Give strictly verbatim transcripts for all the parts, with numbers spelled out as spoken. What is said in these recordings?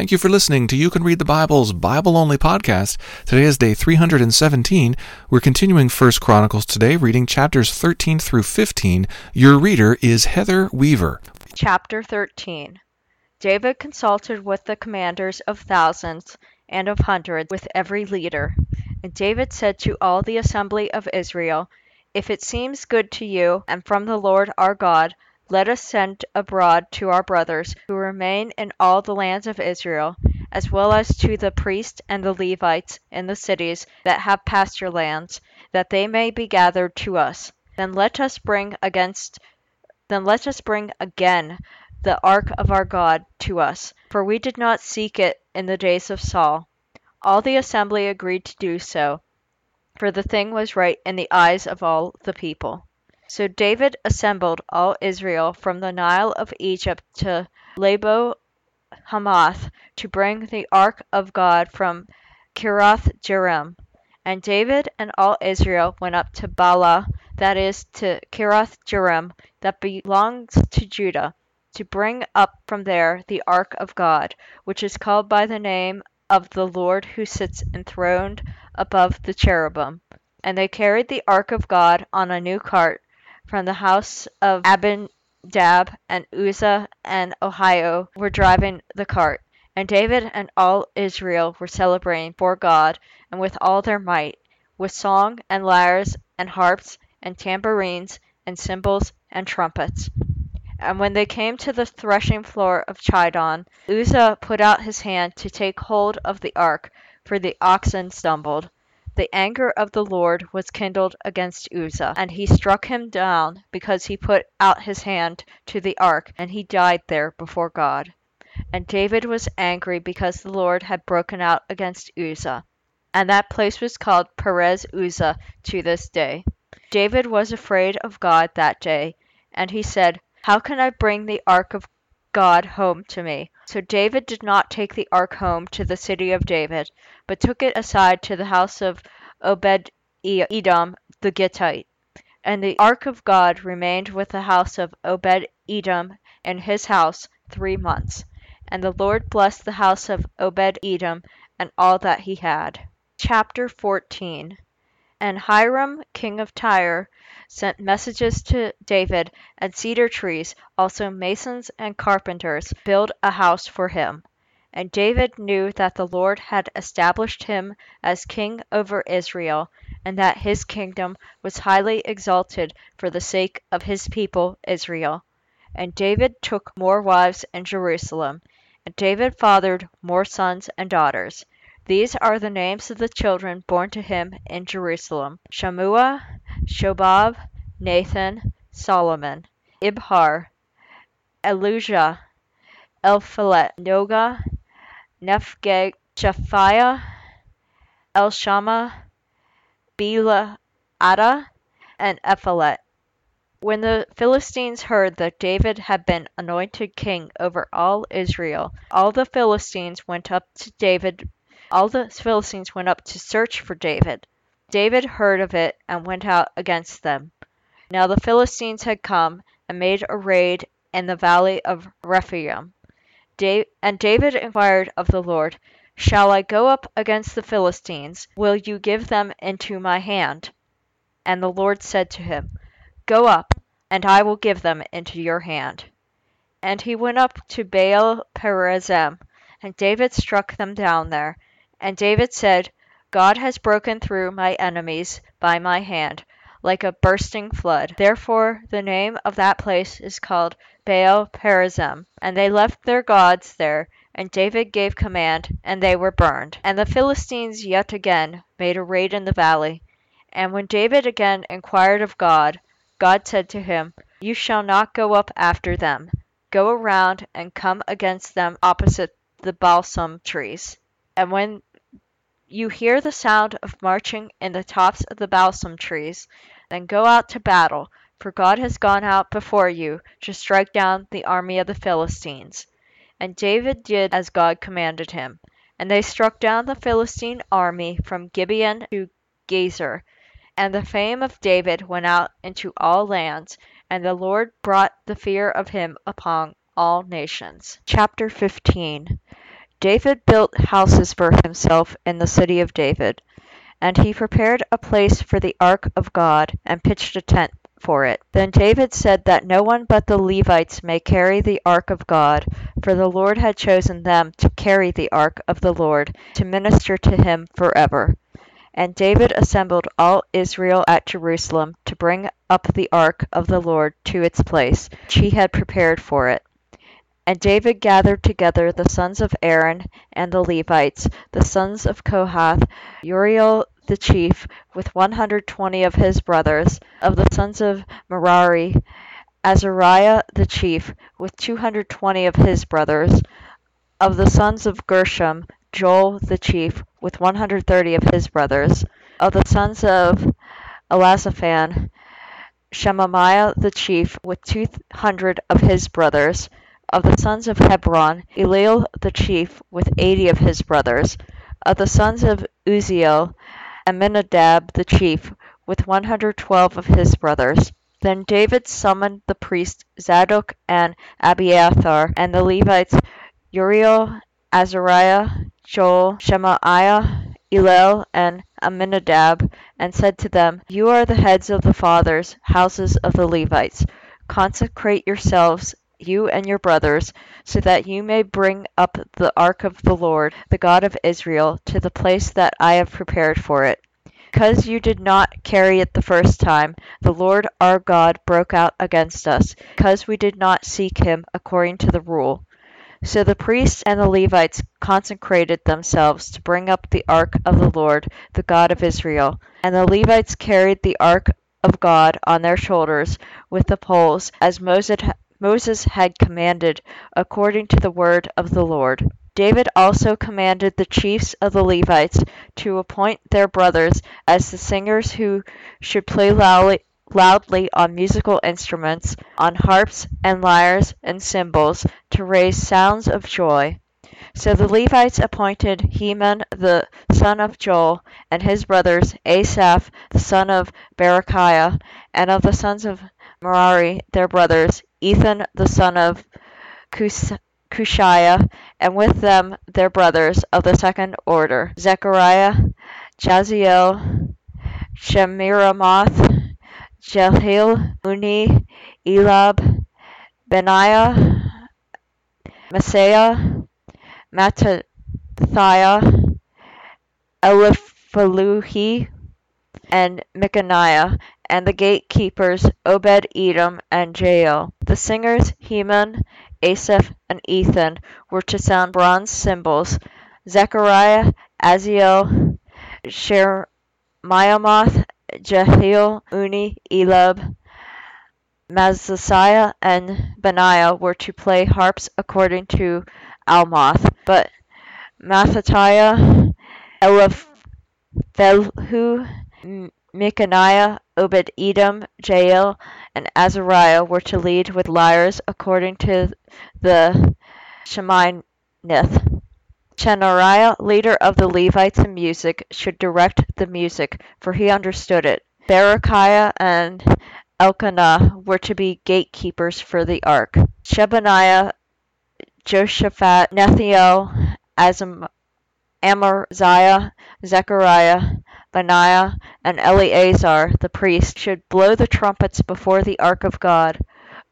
Thank you for listening to You Can Read the Bible's Bible-Only Podcast. Today is day three hundred seventeen. We're continuing First Chronicles today, reading chapters thirteen through fifteen. Your reader is Heather Weaver. Chapter thirteen. David consulted with the commanders of thousands and of hundreds, with every leader. And David said to all the assembly of Israel, "If it seems good to you and from the Lord our God, let us send abroad to our brothers who remain in all the lands of Israel, as well as to the priests and the Levites in the cities that have pasture lands, that they may be gathered to us. Then let us bring against, then let us bring again the ark of our God to us, for we did not seek it in the days of Saul." All the assembly agreed to do so, for the thing was right in the eyes of all the people. So David assembled all Israel from the Nile of Egypt to Labo Hamath to bring the ark of God from Kirath-Jerim. And David and all Israel went up to Baalah, that is, to Kirath-Jerim, that belongs to Judah, to bring up from there the ark of God, which is called by the name of the Lord who sits enthroned above the cherubim. And they carried the ark of God on a new cart from the house of Abinadab, and Uzzah and Ohio were driving the cart. And David and all Israel were celebrating for God, and with all their might, with song and lyres and harps and tambourines and cymbals and trumpets. And when they came to the threshing floor of Chidon, Uzzah put out his hand to take hold of the ark, for the oxen stumbled. The anger of the Lord was kindled against Uzzah, and he struck him down because he put out his hand to the ark, and he died there before God. And David was angry because the Lord had broken out against Uzzah, and that place was called Perez Uzzah to this day. David was afraid of God that day, and he said, "How can I bring the ark of God home to me?" So David did not take the ark home to the city of David, but took it aside to the house of Obed-Edom the Gittite. And the ark of God remained with the house of Obed-Edom and his house three months. And the Lord blessed the house of Obed-Edom and all that he had. Chapter fourteen. And Hiram, king of Tyre, sent messages to David and cedar trees, also masons and carpenters, build a house for him. And David knew that the Lord had established him as king over Israel, and that his kingdom was highly exalted for the sake of his people Israel. And David took more wives in Jerusalem, and David fathered more sons and daughters. These are the names of the children born to him in Jerusalem: Shammua, Shobab, Nathan, Solomon, Ibhar, Elijah, Elphelet, Noga, Nephgeg, Shaphiah, Elshama, Belaada, and Ephelet. When the Philistines heard that David had been anointed king over all Israel, all the Philistines went up to David All the Philistines went up to search for David. David heard of it and went out against them. Now the Philistines had come and made a raid in the valley of Rephaim. Da- and David inquired of the Lord, "Shall I go up against the Philistines? Will you give them into my hand?" And the Lord said to him, "Go up, and I will give them into your hand." And he went up to Baal-perazim, and David struck them down there. And David said, "God has broken through my enemies by my hand, like a bursting flood." Therefore the name of that place is called Baal-perazim. And they left their gods there, and David gave command, and they were burned. And the Philistines yet again made a raid in the valley. And when David again inquired of God, God said to him, "You shall not go up after them. Go around and come against them opposite the balsam trees. And when you hear the sound of marching in the tops of the balsam trees, then go out to battle, for God has gone out before you to strike down the army of the Philistines." And David did as God commanded him, and they struck down the Philistine army from Gibeon to Gezer. And the fame of David went out into all lands, and the Lord brought the fear of him upon all nations. Chapter fifteen. David built houses for himself in the city of David, and he prepared a place for the ark of God and pitched a tent for it. Then David said that no one but the Levites may carry the ark of God, for the Lord had chosen them to carry the ark of the Lord, to minister to him forever. And David assembled all Israel at Jerusalem to bring up the ark of the Lord to its place, which he had prepared for it. And David gathered together the sons of Aaron and the Levites, the sons of Kohath, Uriel the chief, with one hundred twenty of his brothers, of the sons of Merari, Azariah the chief, with two hundred twenty of his brothers, of the sons of Gershom, Joel the chief, with one hundred thirty of his brothers, of the sons of Elazaphan, Shemaiah the chief, with two hundred of his brothers, of the sons of Hebron, Eliel the chief, with eighty of his brothers, of the sons of Uziel, Amminadab the chief, with one hundred twelve of his brothers. Then David summoned the priests Zadok and Abiathar, and the Levites Uriel, Azariah, Joel, Shemaiah, Eliel, and Amminadab, and said to them, "You are the heads of the fathers' houses of the Levites. Consecrate yourselves, you and your brothers, so that you may bring up the ark of the Lord, the God of Israel, to the place that I have prepared for it. Because you did not carry it the first time, the Lord our God broke out against us, because we did not seek him according to the rule." So the priests and the Levites consecrated themselves to bring up the ark of the Lord, the God of Israel. And the Levites carried the ark of God on their shoulders with the poles, as Moses had Moses had commanded, according to the word of the Lord. David also commanded the chiefs of the Levites to appoint their brothers as the singers who should play loudly, loudly on musical instruments, on harps and lyres and cymbals, to raise sounds of joy. So the Levites appointed Heman the son of Joel, and his brothers Asaph the son of Berechiah, and of the sons of Merari their brothers Ethan the son of Cus- Cushiah, and with them their brothers of the second order, Zechariah, Jael, Shemiramoth, Jehiel, Unni, Elab, Benaiah, Messiah, Mattithiah, Eliphelehu, and Chenaniah, and the gatekeepers Obed-Edom and Jael. The singers Heman, Asaph, and Ethan were to sound bronze cymbals. Zechariah, Aziel, Shemiramoth, Jehiel, Unni, Elab, Mattithiah, and Benaiah were to play harps according to Almoth, but Mattithiah, Eliphelehu, Chenaniah, Obed-Edom, Jael, and Azariah were to lead with lyres according to the Shemiramoth. Chenaniah, leader of the Levites in music, should direct the music, for he understood it. Berechiah and Elkanah were to be gatekeepers for the ark. Shebaniah, Joshaphat, Nethiel, Azim, Amaziah, Zechariah, Benaiah, and Eleazar the priest should blow the trumpets before the ark of God.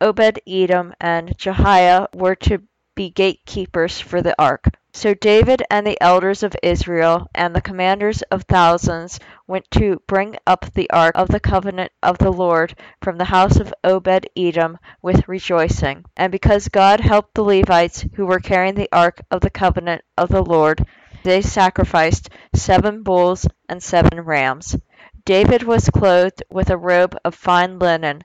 Obed-Edom and Jehiah were to be gatekeepers for the ark. So David and the elders of Israel and the commanders of thousands went to bring up the ark of the covenant of the Lord from the house of Obed-Edom with rejoicing. And because God helped the Levites who were carrying the ark of the covenant of the Lord, they sacrificed seven bulls and seven rams. David was clothed with a robe of fine linen,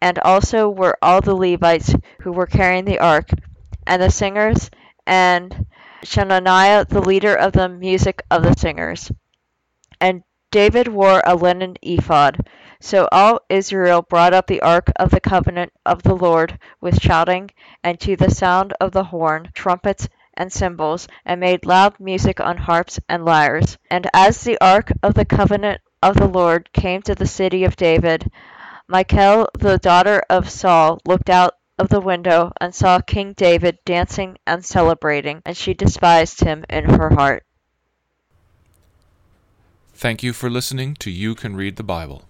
and also were all the Levites who were carrying the ark, and the singers, and Chenaniah, the leader of the music of the singers. And David wore a linen ephod. So all Israel brought up the ark of the covenant of the Lord with shouting, and to the sound of the horn, trumpets, and cymbals, and made loud music on harps and lyres. And as the ark of the covenant of the Lord came to the city of David, Michal, the daughter of Saul, looked out of the window and saw King David dancing and celebrating, and she despised him in her heart. Thank you for listening to You Can Read the Bible.